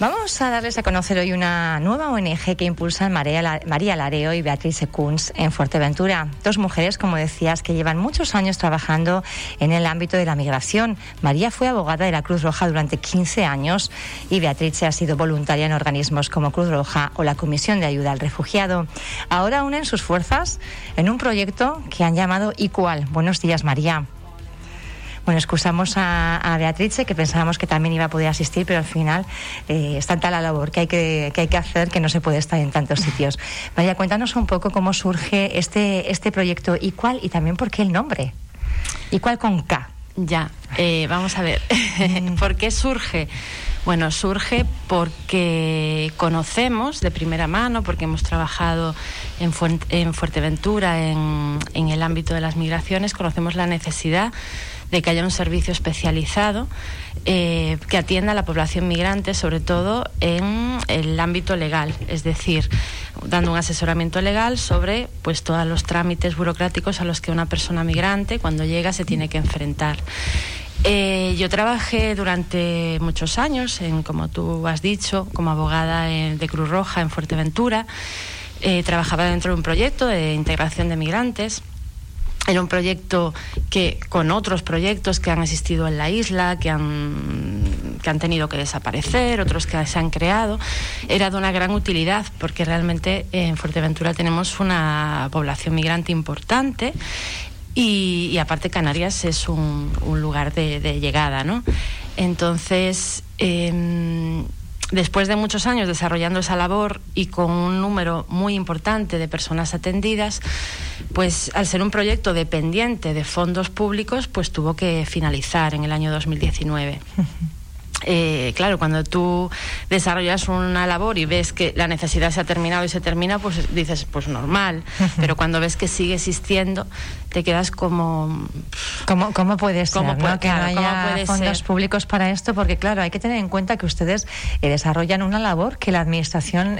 Vamos a darles a conocer hoy una nueva ONG que impulsan María Lareo y Beatriz Kunz en Fuerteventura. Dos mujeres, como decías, que llevan muchos años trabajando en el ámbito de la migración. María fue abogada de la Cruz Roja durante 15 años y Beatriz ha sido voluntaria en organismos como Cruz Roja o la Comisión de Ayuda al Refugiado. Ahora unen sus fuerzas en un proyecto que han llamado Íkual. Buenos días, María. Bueno, excusamos a Beatrice, que pensábamos que también iba a poder asistir, pero al final es tanta la labor que hay que hacer que no se puede estar en tantos sitios. María, cuéntanos un poco cómo surge este proyecto Íkual y también por qué el nombre. Íkual con K. Ya, vamos a ver. ¿Por qué surge? Bueno, surge porque conocemos de primera mano, porque hemos trabajado en Fuerteventura, en el ámbito de las migraciones, conocemos la necesidad de que haya un servicio especializado que atienda a la población migrante, sobre todo en el ámbito legal, es decir, dando un asesoramiento legal sobre pues todos los trámites burocráticos a los que una persona migrante cuando llega se tiene que enfrentar. Yo trabajé durante muchos años, como tú has dicho, como abogada de Cruz Roja en Fuerteventura. Trabajaba dentro de un proyecto de integración de migrantes. Era un proyecto que, con otros proyectos que han existido en la isla, que han tenido que desaparecer, otros que se han creado, era de una gran utilidad, porque realmente en Fuerteventura tenemos una población migrante importante. Y aparte Canarias es un lugar de llegada, ¿no? Entonces, después de muchos años desarrollando esa labor y con un número muy importante de personas atendidas, pues al ser un proyecto dependiente de fondos públicos, pues tuvo que finalizar en el año 2019. Claro, cuando tú desarrollas una labor y ves que la necesidad se ha terminado y se termina, pues dices, pues normal. Pero cuando ves que sigue existiendo, te quedas como... ¿Cómo puede ser, ¿no? Claro, que no haya fondos públicos para esto? Porque claro, hay que tener en cuenta que ustedes desarrollan una labor que la administración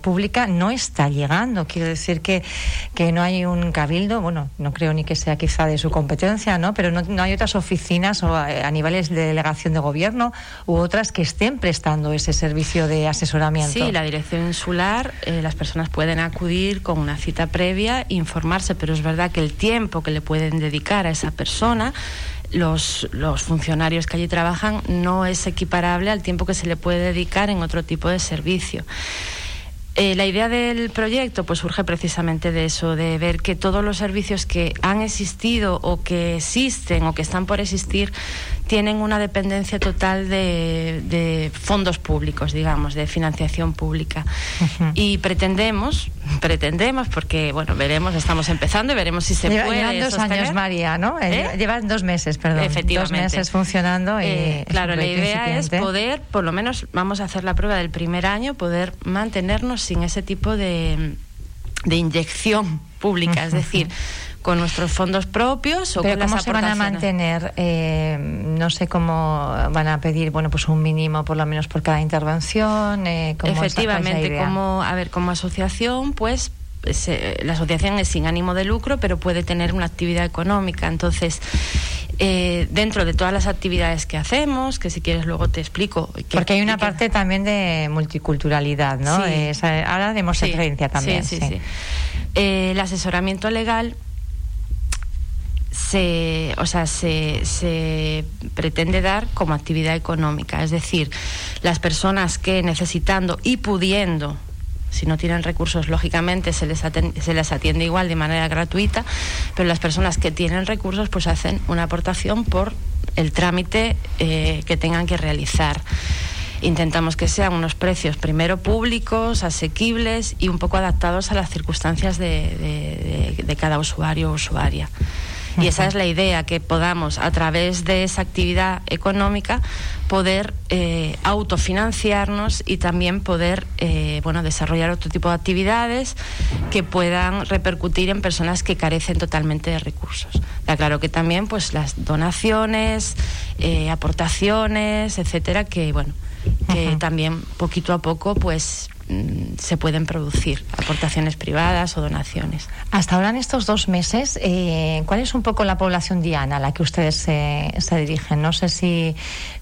pública no está llegando. Quiero decir que no hay un cabildo, bueno, no creo ni que sea quizá de su competencia, ¿no? Pero no hay otras oficinas o a niveles de delegación de gobierno u otras que estén prestando ese servicio de asesoramiento. Sí, la Dirección Insular, las personas pueden acudir con una cita previa, informarse, pero es verdad que el tiempo que le pueden dedicar a esa persona, los funcionarios que allí trabajan, no es equiparable al tiempo que se le puede dedicar en otro tipo de servicio. La idea del proyecto pues surge precisamente de eso, de ver que todos los servicios que han existido o que existen o que están por existir tienen una dependencia total de fondos públicos, digamos, de financiación pública. Uh-huh. Y pretendemos, porque bueno, veremos, estamos empezando y veremos si se puede. Llevan 2 años, María, ¿no? Llevan 2 meses, perdón. Efectivamente. 2 meses funcionando. Claro, la idea es poder, por lo menos vamos a hacer la prueba del primer año, poder mantenernos sin ese tipo de inyección pública, es decir, con nuestros fondos propios o pero con las aportaciones. ¿Cómo se van a mantener? No sé cómo van a pedir, bueno, pues un mínimo por lo menos por cada intervención. Efectivamente, como asociación, pues la asociación es sin ánimo de lucro, pero puede tener una actividad económica. Entonces, dentro de todas las actividades que hacemos, que si quieres luego te explico. Porque hay una parte también de multiculturalidad, ¿no? Sí. Ahora demos referencia también. Sí. El asesoramiento legal se pretende dar como actividad económica, es decir, las personas que necesitando y pudiendo, si no tienen recursos, lógicamente se les atiende igual de manera gratuita, pero las personas que tienen recursos pues hacen una aportación por el trámite que tengan que realizar. Intentamos que sean unos precios primero públicos, asequibles y un poco adaptados a las circunstancias de cada usuario o usuaria. Y esa es la idea, que podamos, a través de esa actividad económica, poder autofinanciarnos y también poder desarrollar otro tipo de actividades que puedan repercutir en personas que carecen totalmente de recursos. Está claro que también pues las donaciones, aportaciones, etcétera, que también poquito a poco pues se pueden producir aportaciones privadas o donaciones. Hasta ahora, en estos 2 meses, ¿cuál es un poco la población diana a la que ustedes se dirigen? No sé si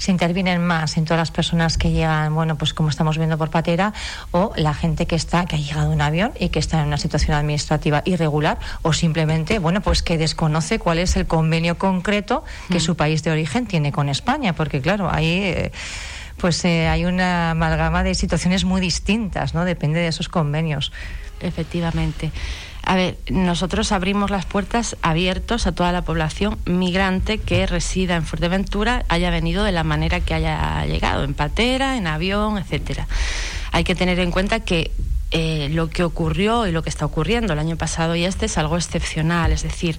intervienen más en todas las personas que llegan, bueno, pues como estamos viendo por patera, o la gente que ha llegado en un avión y que está en una situación administrativa irregular, o simplemente, bueno, pues que desconoce cuál es el convenio concreto que su país de origen tiene con España, porque claro, ahí hay una amalgama de situaciones muy distintas, ¿no? Depende de esos convenios. Efectivamente. A ver, nosotros abrimos las puertas abiertos a toda la población migrante que resida en Fuerteventura, haya venido de la manera que haya llegado, en patera, en avión, etcétera. Hay que tener en cuenta que lo que ocurrió y lo que está ocurriendo el año pasado y este es algo excepcional, es decir,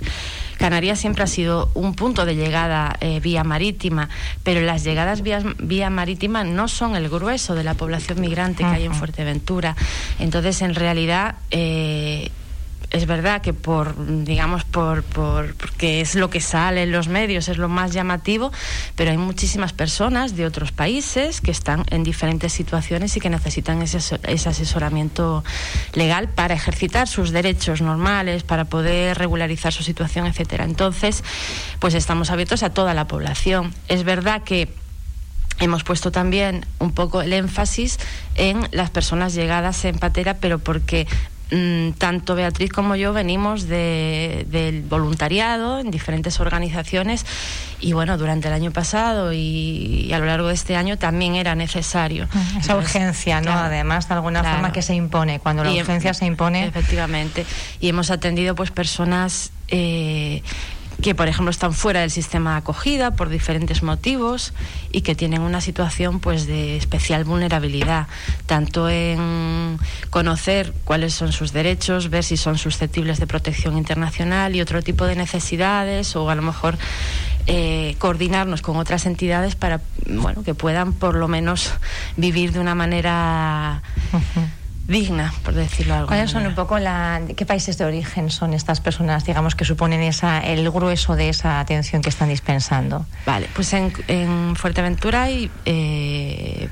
Canarias siempre ha sido un punto de llegada vía marítima, pero las llegadas vía marítima no son el grueso de la población migrante que hay en Fuerteventura. Entonces, en realidad, es verdad que porque es lo que sale en los medios, es lo más llamativo, pero hay muchísimas personas de otros países que están en diferentes situaciones y que necesitan ese asesoramiento legal para ejercitar sus derechos normales, para poder regularizar su situación, etcétera. Entonces, pues estamos abiertos a toda la población. Es verdad que hemos puesto también un poco el énfasis en las personas llegadas en patera, pero porque tanto Beatriz como yo venimos del voluntariado en diferentes organizaciones y bueno, durante el año pasado y a lo largo de este año también era necesario. Esa urgencia, ¿no? Claro, además, de alguna forma que se impone, cuando la urgencia se impone. Efectivamente, y hemos atendido pues personas que, por ejemplo, están fuera del sistema de acogida por diferentes motivos y que tienen una situación pues de especial vulnerabilidad, tanto en conocer cuáles son sus derechos, ver si son susceptibles de protección internacional y otro tipo de necesidades, o a lo mejor coordinarnos con otras entidades para, bueno, que puedan por lo menos vivir de una manera digna, por decirlo algo. ¿Cuáles son un poco qué países de origen son estas personas, digamos, que suponen el grueso de esa atención que están dispensando? Vale, pues en Fuerteventura hay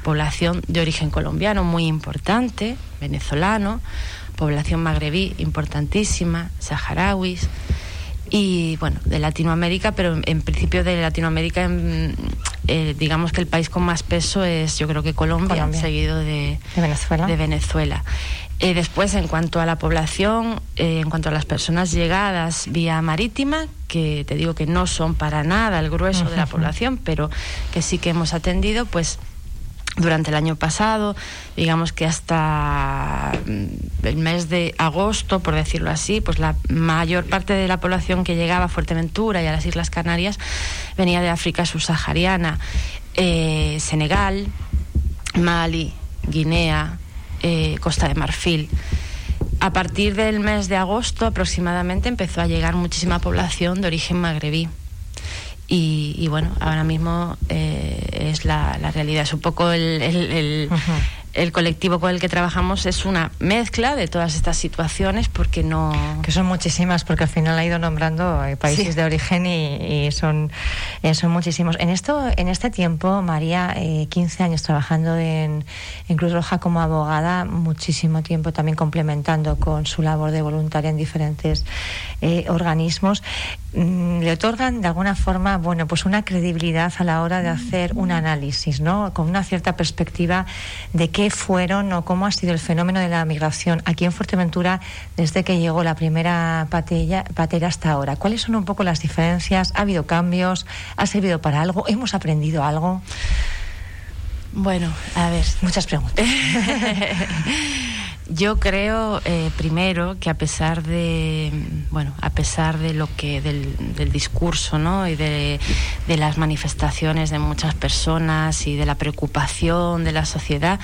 población de origen colombiano muy importante, venezolano, población magrebí importantísima, saharauis y, bueno, de Latinoamérica, pero en principio de Latinoamérica digamos que el país con más peso es, yo creo que Colombia. Seguido de Venezuela. Después, en cuanto a la población, en cuanto a las personas llegadas vía marítima, que te digo que no son para nada el grueso de la población, pero que sí que hemos atendido, pues durante el año pasado, digamos que hasta el mes de agosto, por decirlo así, pues la mayor parte de la población que llegaba a Fuerteventura y a las Islas Canarias venía de África subsahariana, Senegal, Mali, Guinea, Costa de Marfil. A partir del mes de agosto aproximadamente empezó a llegar muchísima población de origen magrebí. Y bueno, ahora mismo es la realidad, es un poco el colectivo con el que trabajamos, es una mezcla de todas estas situaciones porque que son muchísimas, porque al final ha ido nombrando países de origen y son muchísimos. En este tiempo, María, 15 años trabajando en Cruz Roja como abogada, muchísimo tiempo también complementando con su labor de voluntaria en diferentes organismos, le otorgan de alguna forma, bueno, pues una credibilidad a la hora de hacer un análisis, ¿no? Con una cierta perspectiva de qué fueron o cómo ha sido el fenómeno de la migración aquí en Fuerteventura desde que llegó la primera patera hasta ahora. ¿Cuáles son un poco las diferencias? ¿Ha habido cambios? ¿Ha servido para algo? ¿Hemos aprendido algo? Bueno, a ver, muchas preguntas. Yo creo, primero, que a pesar de lo que del discurso, ¿no? Y de las manifestaciones de muchas personas y de la preocupación de la sociedad,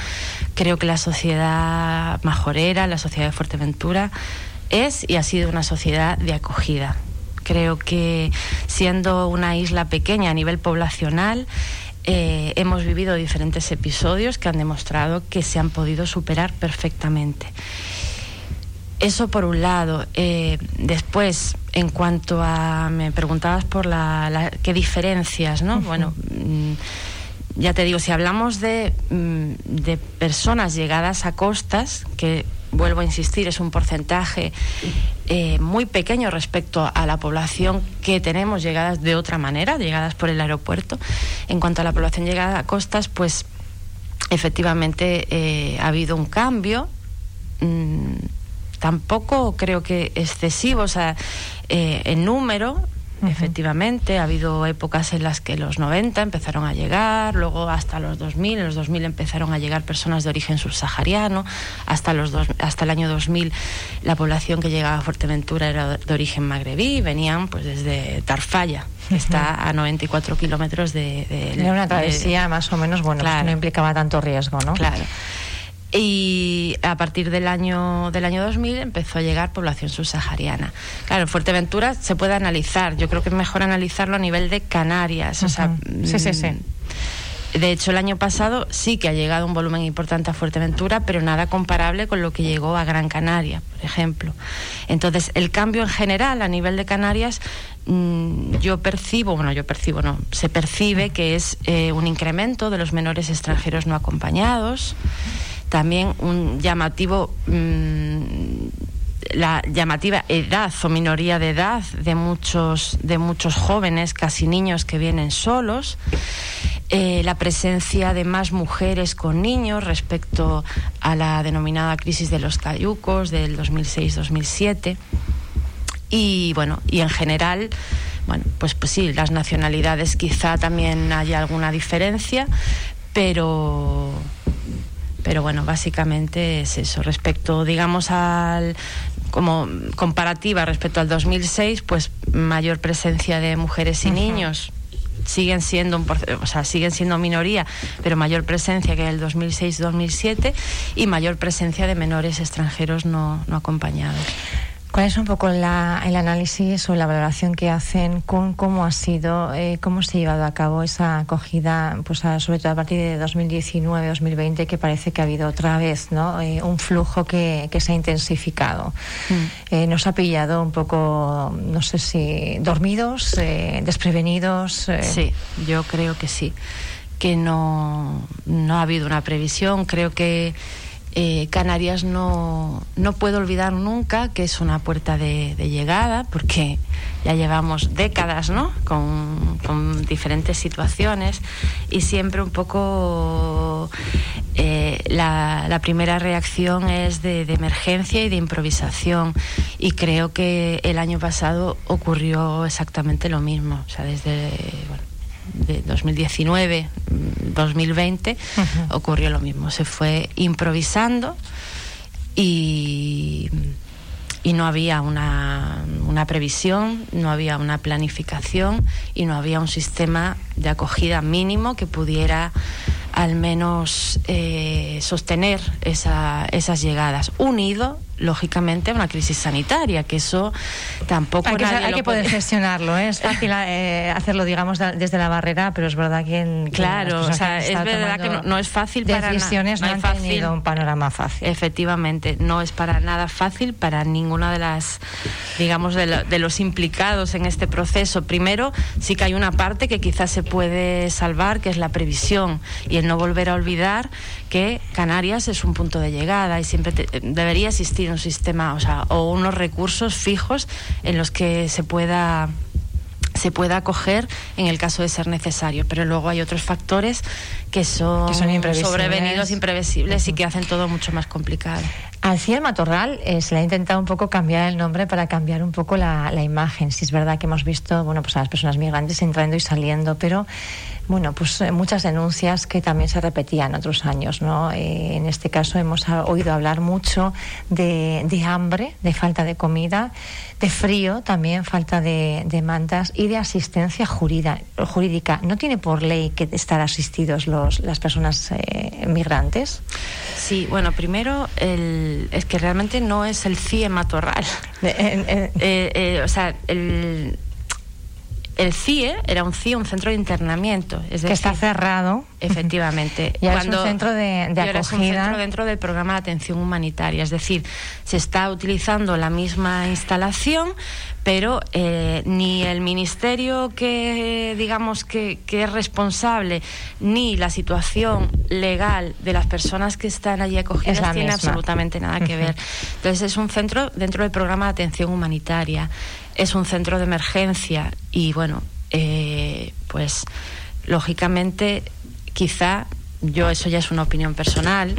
creo que la sociedad majorera, la sociedad de Fuerteventura, es y ha sido una sociedad de acogida. Creo que siendo una isla pequeña a nivel poblacional, hemos vivido diferentes episodios que han demostrado que se han podido superar perfectamente. Eso por un lado. Después, en cuanto me preguntabas por qué diferencias, ¿no? Bueno, ya te digo, si hablamos de personas llegadas a costas, que vuelvo a insistir, es un porcentaje muy pequeño respecto a la población que tenemos llegadas de otra manera, llegadas por el aeropuerto. En cuanto a la población llegada a costas, pues efectivamente ha habido un cambio, tampoco creo que excesivo, o sea, en número. Uh-huh. Efectivamente, ha habido épocas en las que los 90 empezaron a llegar, luego hasta los 2000, en los 2000 empezaron a llegar personas de origen subsahariano, hasta el año 2000 la población que llegaba a Fuerteventura era de origen magrebí, venían pues desde Tarfaya, que está a 94 kilómetros de... Era una travesía más o menos, bueno, claro, pues no implicaba tanto riesgo, ¿no? Claro. Y a partir del año 2000 empezó a llegar población subsahariana. Claro, Fuerteventura se puede analizar, yo creo que es mejor analizarlo a nivel de Canarias. Uh-huh. O sea, sí. De hecho, el año pasado sí que ha llegado un volumen importante a Fuerteventura, pero nada comparable con lo que llegó a Gran Canaria, por ejemplo. Entonces, el cambio en general a nivel de Canarias, se percibe que es un incremento de los menores extranjeros no acompañados, también un llamativo... la llamativa edad o minoría de edad de muchos jóvenes, casi niños, que vienen solos, la presencia de más mujeres con niños respecto a la denominada crisis de los cayucos del 2006-2007 y bueno, y en general, bueno, pues sí, las nacionalidades quizá también haya alguna diferencia, pero bueno, básicamente es eso. Respecto, digamos, como comparativa respecto al 2006, pues mayor presencia de mujeres y niños, siguen siendo minoría, pero mayor presencia que el 2006-2007 y mayor presencia de menores extranjeros no acompañados. ¿Cuál es un poco el análisis o la valoración que hacen con cómo ha sido, cómo se ha llevado a cabo esa acogida, pues sobre todo a partir de 2019-2020, que parece que ha habido otra vez, ¿no?, un flujo que se ha intensificado? Nos ha pillado un poco, no sé si dormidos, desprevenidos. Sí, yo creo que sí, que no ha habido una previsión. Creo que Canarias no puedo olvidar nunca que es una puerta de llegada, porque ya llevamos décadas, ¿no?, con diferentes situaciones, y siempre un poco la primera reacción es de emergencia y de improvisación, y creo que el año pasado ocurrió exactamente lo mismo. O sea, desde de 2019, 2020, uh-huh, ocurrió lo mismo. Se fue improvisando y no había una previsión, no había una planificación y no había un sistema de acogida mínimo que pudiera al menos sostener esas llegadas, unido lógicamente a una crisis sanitaria, que eso tampoco hay que poder gestionarlo, ¿eh? Es fácil hacerlo, digamos, desde la barrera, pero es verdad que claro, o sea, es verdad que no es fácil para decisiones, no han tenido un panorama fácil. Efectivamente, no es para nada fácil para ninguna de las, digamos, de los implicados en este proceso. Primero, sí que hay una parte que quizás se puede salvar, que es la previsión y el no volver a olvidar que Canarias es un punto de llegada y siempre debería existir un sistema, o sea, o unos recursos fijos en los que se pueda acoger en el caso de ser necesario, pero luego hay otros factores que son imprevisibles, sobrevenidos, imprevisibles, uh-huh, y que hacen todo mucho más complicado. Hacia el Matorral se le ha intentado un poco cambiar el nombre para cambiar un poco la imagen. Sí, es verdad que hemos visto, bueno, pues a las personas migrantes entrando y saliendo, pero bueno, pues muchas denuncias que también se repetían otros años, ¿no? En este caso hemos oído hablar mucho de hambre, de falta de comida, de frío también, falta de mantas y de asistencia jurídica. ¿No tiene por ley que estar asistidos las personas migrantes? Sí, bueno, primero es que realmente no es el CIE Matorral. O sea, el CIE era un CIE, un centro de internamiento. Es decir, que está cerrado. Efectivamente. Y ahora es un centro de acogida. Es un centro dentro del programa de atención humanitaria, es decir, se está utilizando la misma instalación, pero ni el ministerio que, digamos, que es responsable, ni la situación legal de las personas que están allí acogidas tiene misma. Absolutamente nada que ver. Entonces es un centro dentro del programa de atención humanitaria, es un centro de emergencia y bueno, pues lógicamente quizá, yo eso ya es una opinión personal,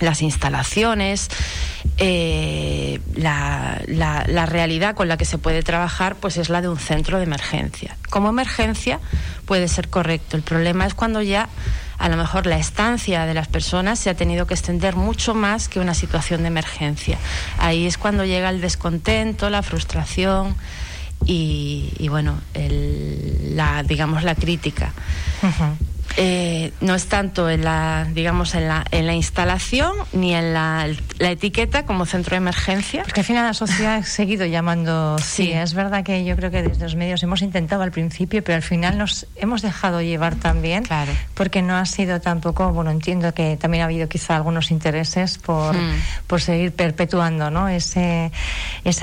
las instalaciones, la realidad con la que se puede trabajar pues es la de un centro de emergencia. Como emergencia puede ser correcto, el problema es cuando ya a lo mejor la estancia de las personas se ha tenido que extender mucho más que una situación de emergencia. Ahí es cuando llega el descontento, la frustración y bueno, la crítica. Uh-huh. No es tanto en la instalación ni en la etiqueta como centro de emergencia. Porque al final la sociedad ha seguido llamando. Sí, es verdad que yo creo que desde los medios hemos intentado al principio, pero al final nos hemos dejado llevar también. Claro. Porque no ha sido tampoco, bueno, entiendo que también ha habido quizá algunos intereses por seguir perpetuando, ¿no?, esa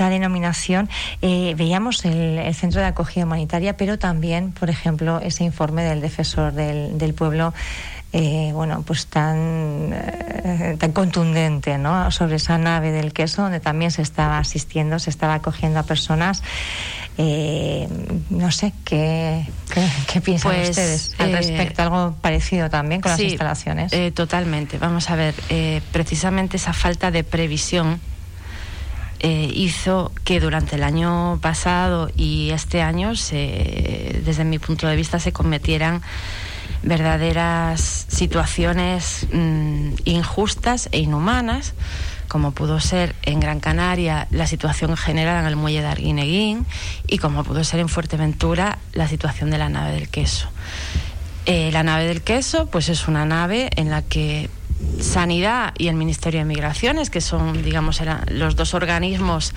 denominación. Veíamos el centro de acogida humanitaria, pero también, por ejemplo, ese informe del defensor del pueblo, bueno, pues tan contundente, ¿no?, sobre esa nave del queso, donde también se estaba acogiendo a personas. No sé, ¿qué piensan ustedes al respecto? Algo parecido también con las instalaciones. Totalmente. Vamos a ver, precisamente esa falta de previsión hizo que durante el año pasado y este año, desde mi punto de vista, se cometieran verdaderas situaciones injustas e inhumanas, como pudo ser en Gran Canaria la situación generada en el muelle de Arguineguín y como pudo ser en Fuerteventura la situación de la nave del queso. La nave del queso pues es una nave en la que Sanidad y el Ministerio de Migraciones, que son, digamos, los dos organismos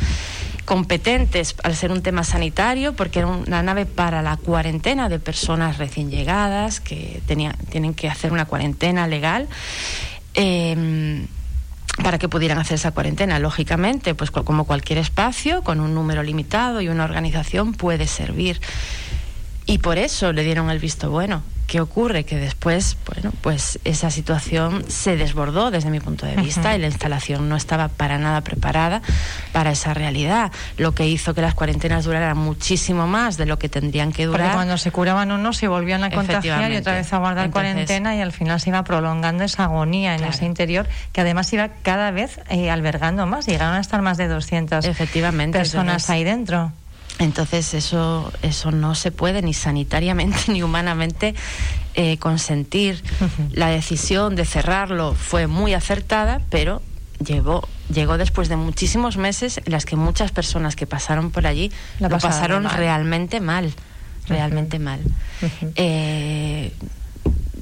competentes al ser un tema sanitario, porque era una nave para la cuarentena de personas recién llegadas que tienen que hacer una cuarentena legal, para que pudieran hacer esa cuarentena. Lógicamente, pues como cualquier espacio, con un número limitado y una organización puede servir. Y por eso le dieron el visto bueno. ¿Qué ocurre? Que después, bueno, pues esa situación se desbordó desde mi punto de vista. Uh-huh. Y la instalación no estaba para nada preparada para esa realidad, lo que hizo que las cuarentenas duraran muchísimo más de lo que tendrían que durar. Porque cuando se curaban unos se volvían a contagiar y otra vez a guardar cuarentena y al final se iba prolongando esa agonía en ese interior, que además iba cada vez albergando más. Llegaron a estar más de 200 personas ahí dentro. Entonces eso no se puede ni sanitariamente ni humanamente consentir. Uh-huh. La decisión de cerrarlo fue muy acertada, pero llegó después de muchísimos meses en las que muchas personas que pasaron por allí lo pasaron realmente mal. Uh-huh.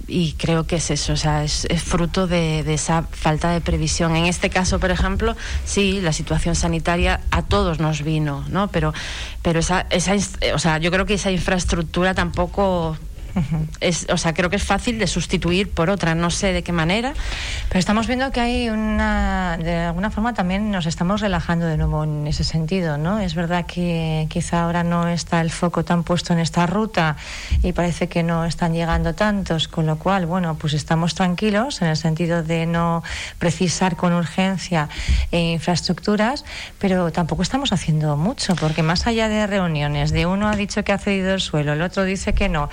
Y creo que es eso, o sea, es fruto de esa falta de previsión. En este caso, por ejemplo, sí, la situación sanitaria a todos nos vino, ¿no? Pero o sea, yo creo que esa infraestructura tampoco es, o sea, creo que es fácil de sustituir por otra, no sé de qué manera. Pero estamos viendo que hay de alguna forma también nos estamos relajando de nuevo en ese sentido, ¿no? Es verdad que quizá ahora no está el foco tan puesto en esta ruta y parece que no están llegando tantos, con lo cual, bueno, pues estamos tranquilos en el sentido de no precisar con urgencia infraestructuras, pero tampoco estamos haciendo mucho, porque más allá de reuniones, de uno ha dicho que ha cedido el suelo, el otro dice que no.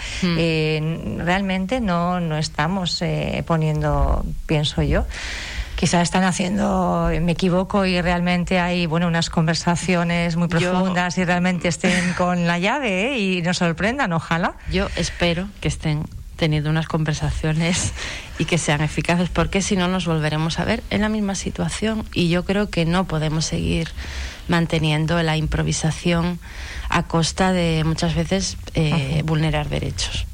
Realmente no estamos poniendo, pienso yo, quizás están haciendo, me equivoco, y realmente hay, bueno, unas conversaciones muy profundas y realmente estén con la llave y nos sorprendan, ojalá. Yo espero que estén teniendo unas conversaciones y que sean eficaces, porque si no nos volveremos a ver en la misma situación y yo creo que no podemos seguir manteniendo la improvisación a costa de muchas veces vulnerar derechos.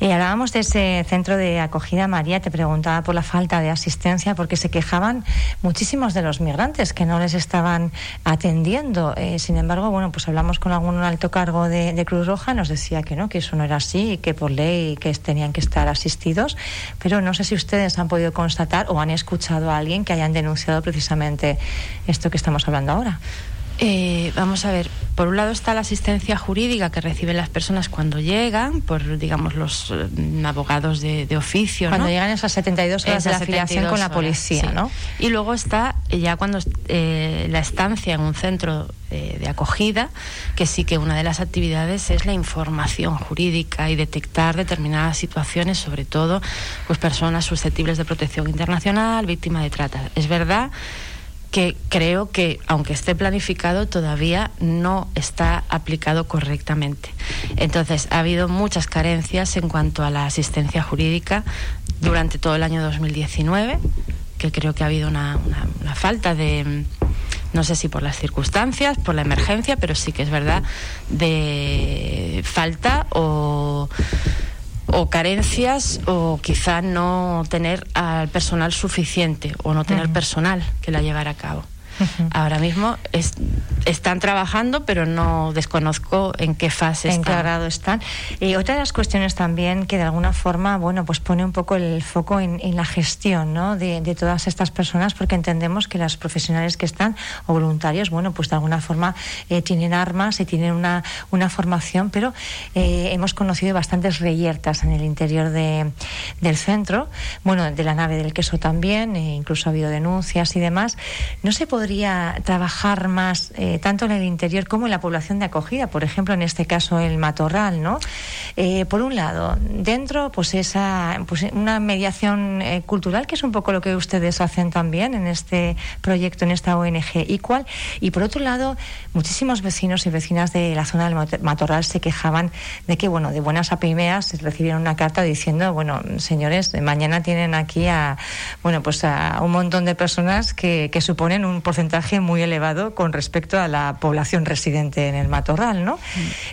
Y hablábamos de ese centro de acogida, María, te preguntaba por la falta de asistencia, porque se quejaban muchísimos de los migrantes que no les estaban atendiendo. Sin embargo, bueno, pues hablamos con algún alto cargo de Cruz Roja, nos decía que no, que eso no era así y que por ley que tenían que estar asistidos, pero no sé si ustedes han podido constatar o han escuchado a alguien que hayan denunciado precisamente esto que estamos hablando ahora. Vamos a ver, por un lado está la asistencia jurídica que reciben las personas cuando llegan, por, digamos, los abogados de oficio, ¿no? Cuando llegan esas 72 horas de la afiliación con la policía, sí, ¿no? Y luego está ya cuando la estancia en un centro de acogida, que sí que una de las actividades es la información jurídica y detectar determinadas situaciones, sobre todo pues personas susceptibles de protección internacional, víctimas de trata. Es verdad que creo que, aunque esté planificado, todavía no está aplicado correctamente. Entonces, ha habido muchas carencias en cuanto a la asistencia jurídica durante todo el año 2019, que creo que ha habido una falta de, no sé si por las circunstancias, por la emergencia, pero sí que es verdad, de falta o carencias, o quizá no tener al personal suficiente o no tener personal que la llevara a cabo. Ahora mismo están trabajando, pero no desconozco en qué fase están. En qué grado están. Y otra de las cuestiones también que de alguna forma, bueno, pues pone un poco el foco en la gestión, ¿no?, de todas estas personas, porque entendemos que las profesionales que están o voluntarios, bueno, pues de alguna forma tienen armas y tienen una formación, pero hemos conocido bastantes reyertas en el interior del centro, bueno, de la nave del queso también, incluso ha habido denuncias y demás. No se podría trabajar más tanto en el interior como en la población de acogida, por ejemplo, en este caso el Matorral, ¿no? Por un lado, dentro, pues una mediación cultural, que es un poco lo que ustedes hacen también en este proyecto, en esta ONG Íkual, y por otro lado, muchísimos vecinos y vecinas de la zona del Matorral se quejaban de que, bueno, de buenas a primeras recibieron una carta diciendo, bueno, señores, mañana tienen aquí a un montón de personas que suponen un porcentaje muy elevado con respecto a la población residente en el Matorral, ¿no?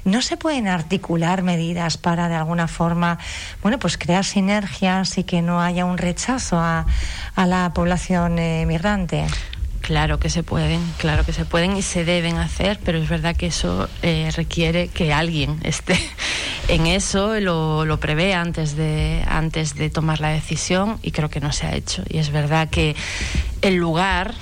¿No se pueden articular medidas para, de alguna forma, bueno, pues crear sinergias y que no haya un rechazo a la población migrante? Claro que se pueden y se deben hacer, pero es verdad que eso requiere que alguien esté en eso, lo prevea antes de tomar la decisión, y creo que no se ha hecho. Y es verdad que el lugar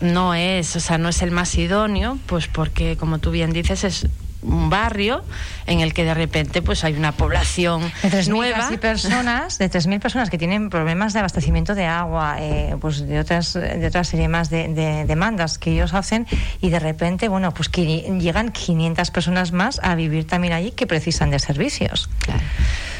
no es el más idóneo, pues porque, como tú bien dices, es un barrio en el que de repente pues hay una población de 3.000 personas que tienen problemas de abastecimiento de agua, pues de otra serie más de demandas que ellos hacen, y de repente, bueno, pues que llegan 500 personas más a vivir también allí que precisan de servicios. Claro.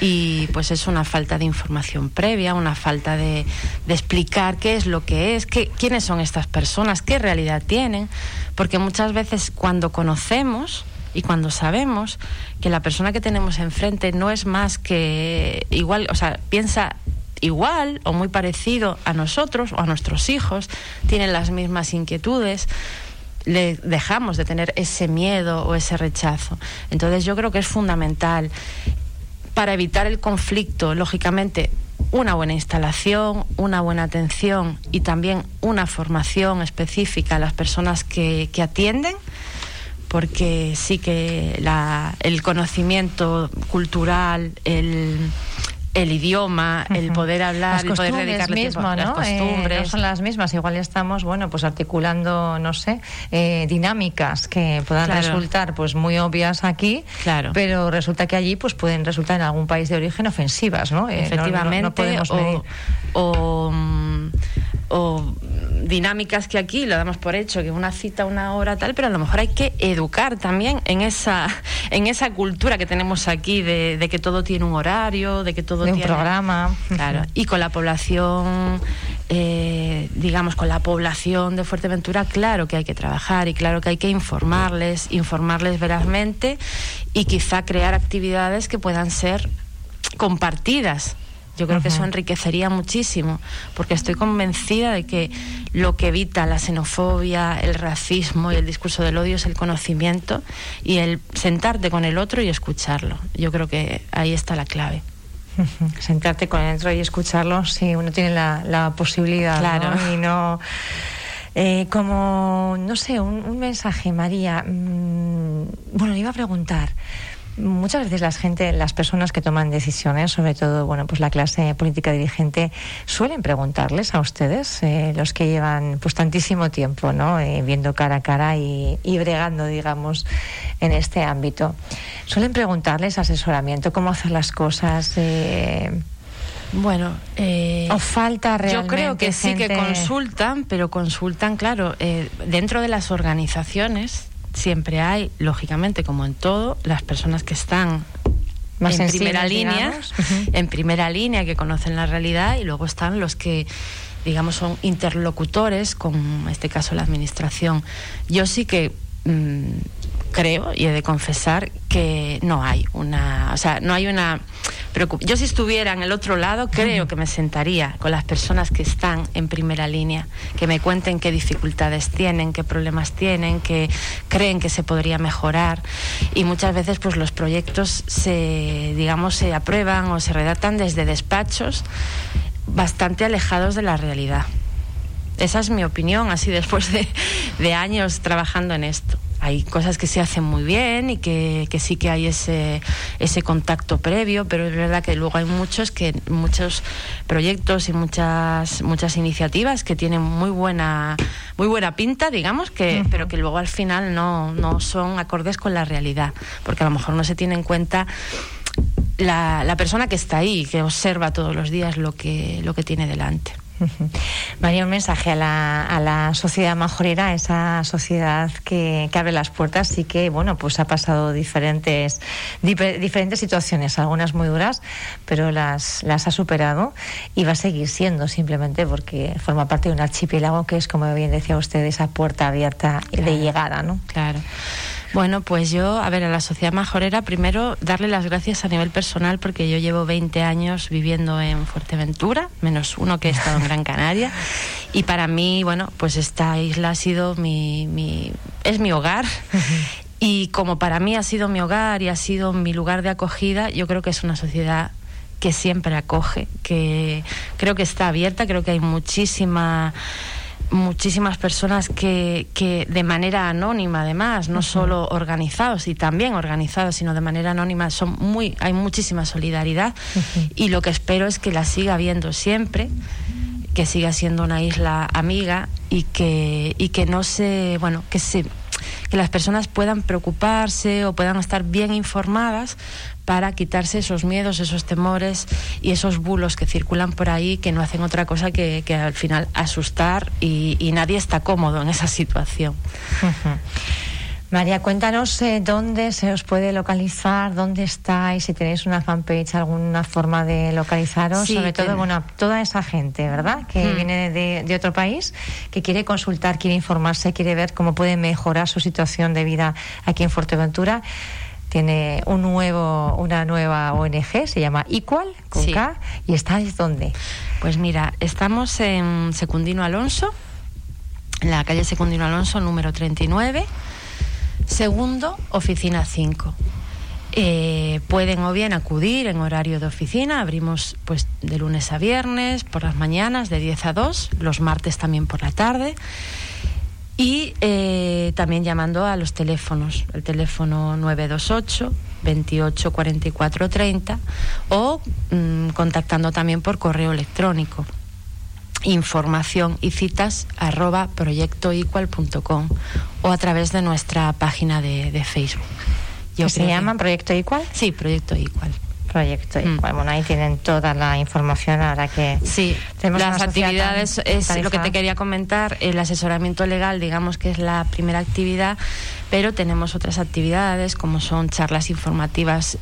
Y pues es una falta de información previa, una falta de explicar qué es lo que es, quiénes son estas personas, qué realidad tienen, porque muchas veces cuando conocemos y cuando sabemos que la persona que tenemos enfrente no es más que igual, o sea, piensa igual o muy parecido a nosotros o a nuestros hijos, tienen las mismas inquietudes, le dejamos de tener ese miedo o ese rechazo. Entonces yo creo que es fundamental, para evitar el conflicto, lógicamente, una buena instalación, una buena atención y también una formación específica a las personas que atienden, porque sí que el conocimiento cultural, el idioma, el poder hablar, el poder dedicarle tiempo, ¿no?, las costumbres no son las mismas. Igual estamos, bueno, pues articulando, no sé, dinámicas que puedan resultar pues muy obvias aquí, pero resulta que allí pues pueden resultar en algún país de origen ofensivas, ¿no? Efectivamente, no podemos medir. O dinámicas que aquí lo damos por hecho, que una cita, una hora, tal, pero a lo mejor hay que educar también en esa cultura que tenemos aquí de que todo tiene un horario, de que todo tiene un programa. Claro. Y con la población, con la población de Fuerteventura, claro que hay que trabajar y claro que hay que informarles verazmente, y quizá crear actividades que puedan ser compartidas Yo creo que eso enriquecería muchísimo, porque estoy convencida de que lo que evita la xenofobia, el racismo y el discurso del odio es el conocimiento y el sentarte con el otro y escucharlo. Yo creo que ahí está la clave. Sentarte con el otro y escucharlo, sí, uno tiene la posibilidad, claro, ¿no? Y no... como, no sé, un mensaje, María. Bueno, le iba a preguntar... Muchas veces las personas que toman decisiones, sobre todo, bueno, pues la clase política dirigente, suelen preguntarles a ustedes, los que llevan pues tantísimo tiempo, ¿no?, viendo cara a cara y bregando, digamos, en este ámbito. Suelen preguntarles asesoramiento, cómo hacer las cosas. Bueno, o falta realmente. Yo creo que gente... sí que consultan, pero consultan, claro, dentro de las organizaciones. Siempre hay, lógicamente, como en todo, las personas que están más en primera línea, en primera línea, que conocen la realidad, y luego están los que, digamos, son interlocutores con, en este caso, la administración. Yo sí que creo, y he de confesar, que no hay una yo, si estuviera en el otro lado, creo que me sentaría con las personas que están en primera línea, que me cuenten qué dificultades tienen, qué problemas tienen, qué creen que se podría mejorar. Y muchas veces pues los proyectos se aprueban o se redactan desde despachos bastante alejados de la realidad. Esa es mi opinión, así después de años trabajando en esto. Hay cosas que se hacen muy bien y que sí que hay ese contacto previo, pero es verdad que luego hay muchos proyectos y muchas iniciativas que tienen muy buena pinta, digamos, pero que luego al final no son acordes con la realidad, porque a lo mejor no se tiene en cuenta la persona que está ahí, que observa todos los días lo que tiene delante. María, un mensaje a la sociedad majorera, esa sociedad que abre las puertas y que, bueno, pues ha pasado diferentes situaciones, algunas muy duras, pero las ha superado y va a seguir siendo, simplemente porque forma parte de un archipiélago que es, como bien decía usted, esa puerta abierta, claro, de llegada, ¿no? Claro. Bueno, pues yo, a la sociedad majorera, primero darle las gracias a nivel personal, porque yo llevo 20 años viviendo en Fuerteventura, menos uno que he estado en Gran Canaria, y para mí, bueno, pues esta isla ha sido es mi hogar. Y como para mí ha sido mi hogar y ha sido mi lugar de acogida, yo creo que es una sociedad que siempre acoge, que creo que está abierta, creo que hay muchísimas personas que de manera anónima, además, no solo organizados y también organizados, sino de manera anónima, hay muchísima solidaridad, y lo que espero es que la siga habiendo siempre, que siga siendo una isla amiga y que no se, bueno, que las personas puedan preocuparse o puedan estar bien informadas para quitarse esos miedos, esos temores y esos bulos que circulan por ahí, que no hacen otra cosa que al final asustar, y nadie está cómodo en esa situación. María, cuéntanos dónde se os puede localizar, dónde estáis, si tenéis una fanpage, alguna forma de localizaros, sí, sobre todo toda esa gente, ¿verdad?, que viene de otro país, que quiere consultar, quiere informarse, quiere ver cómo puede mejorar su situación de vida aquí en Fuerteventura. Tiene una nueva ONG, se llama Íkual, con K, y ¿estáis dónde? Pues mira, estamos en Secundino Alonso, en la calle Secundino Alonso, número 39, segundo, oficina 5. Pueden o bien acudir en horario de oficina. Abrimos pues de lunes a viernes, por las mañanas de 10 a 2, los martes también por la tarde. Y también llamando a los teléfonos, el teléfono 928 28 44 30, o contactando también por correo electrónico, información y citas @proyectoícual.com, o a través de nuestra página de Facebook. ¿Se llaman Proyecto Íkual? Sí, Proyecto Íkual. Bueno, ahí tienen toda la información. Ahora que sí, tenemos las actividades, es lo que te quería comentar, el asesoramiento legal, digamos que es la primera actividad, pero tenemos otras actividades como son charlas informativas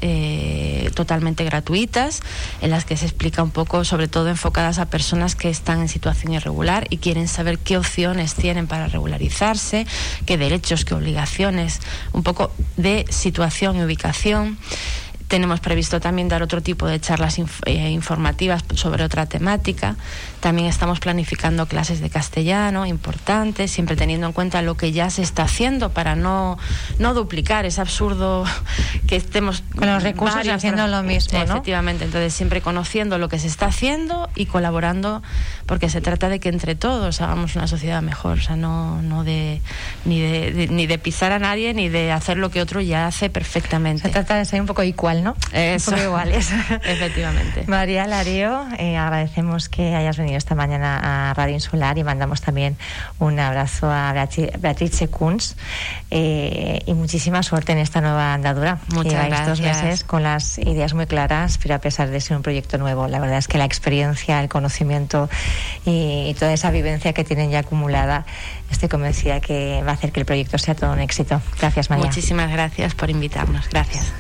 totalmente gratuitas, en las que se explica un poco, sobre todo enfocadas a personas que están en situación irregular y quieren saber qué opciones tienen para regularizarse, qué derechos, qué obligaciones, un poco de situación y ubicación. Tenemos previsto también dar otro tipo de charlas informativas sobre otra temática. También estamos planificando clases de castellano importantes, siempre teniendo en cuenta lo que ya se está haciendo para no duplicar. Es absurdo que estemos con los recursos haciendo lo mismo, ¿no? Efectivamente, entonces siempre conociendo lo que se está haciendo y colaborando, porque se trata de que entre todos hagamos una sociedad mejor, o sea, no de pisar a nadie ni de hacer lo que otro ya hace perfectamente. Se trata de ser un poco Íkual, ¿no? Eso. Un poco iguales. Efectivamente. María Lareo, agradecemos que hayas venido esta mañana a Radio Insular y mandamos también un abrazo a Beatriz Kunz y muchísima suerte en esta nueva andadura. Muchas gracias. Lleváis 2 meses con las ideas muy claras, pero a pesar de ser un proyecto nuevo, la verdad es que la experiencia, el conocimiento y toda esa vivencia que tienen ya acumulada, estoy convencida que va a hacer que el proyecto sea todo un éxito. Gracias, María. Muchísimas gracias por invitarnos. Gracias.